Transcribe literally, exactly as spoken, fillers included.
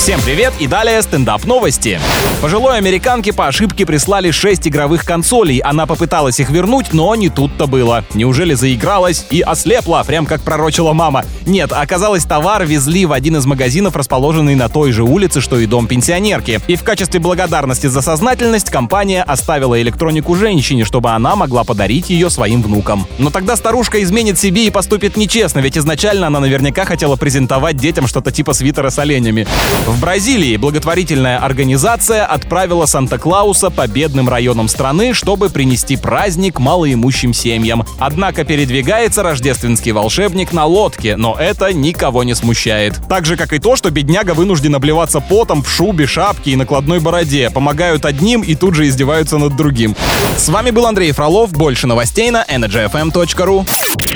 Всем привет и далее стендап новости. Пожилой американке по ошибке прислали шесть игровых консолей. Она попыталась их вернуть, но не тут-то было. Неужели заигралась и ослепла, прям как пророчила мама? Нет, оказалось, товар везли в один из магазинов, расположенный на той же улице, что и дом пенсионерки. И в качестве благодарности за сознательность компания оставила электронику женщине, чтобы она могла подарить ее своим внукам. Но тогда старушка изменит себе и поступит нечестно, ведь изначально она наверняка хотела презентовать детям что-то типа свитера с оленями. В Бразилии благотворительная организация отправила Санта-Клауса по бедным районам страны, чтобы принести праздник малоимущим семьям. Однако передвигается рождественский волшебник на лодке, но это никого не смущает. Так же, как и то, что бедняга вынужден обливаться потом в шубе, шапке и накладной бороде, помогают одним и тут же издеваются над другим. С вами был Андрей Фролов. Больше новостей на energy f m dot r u.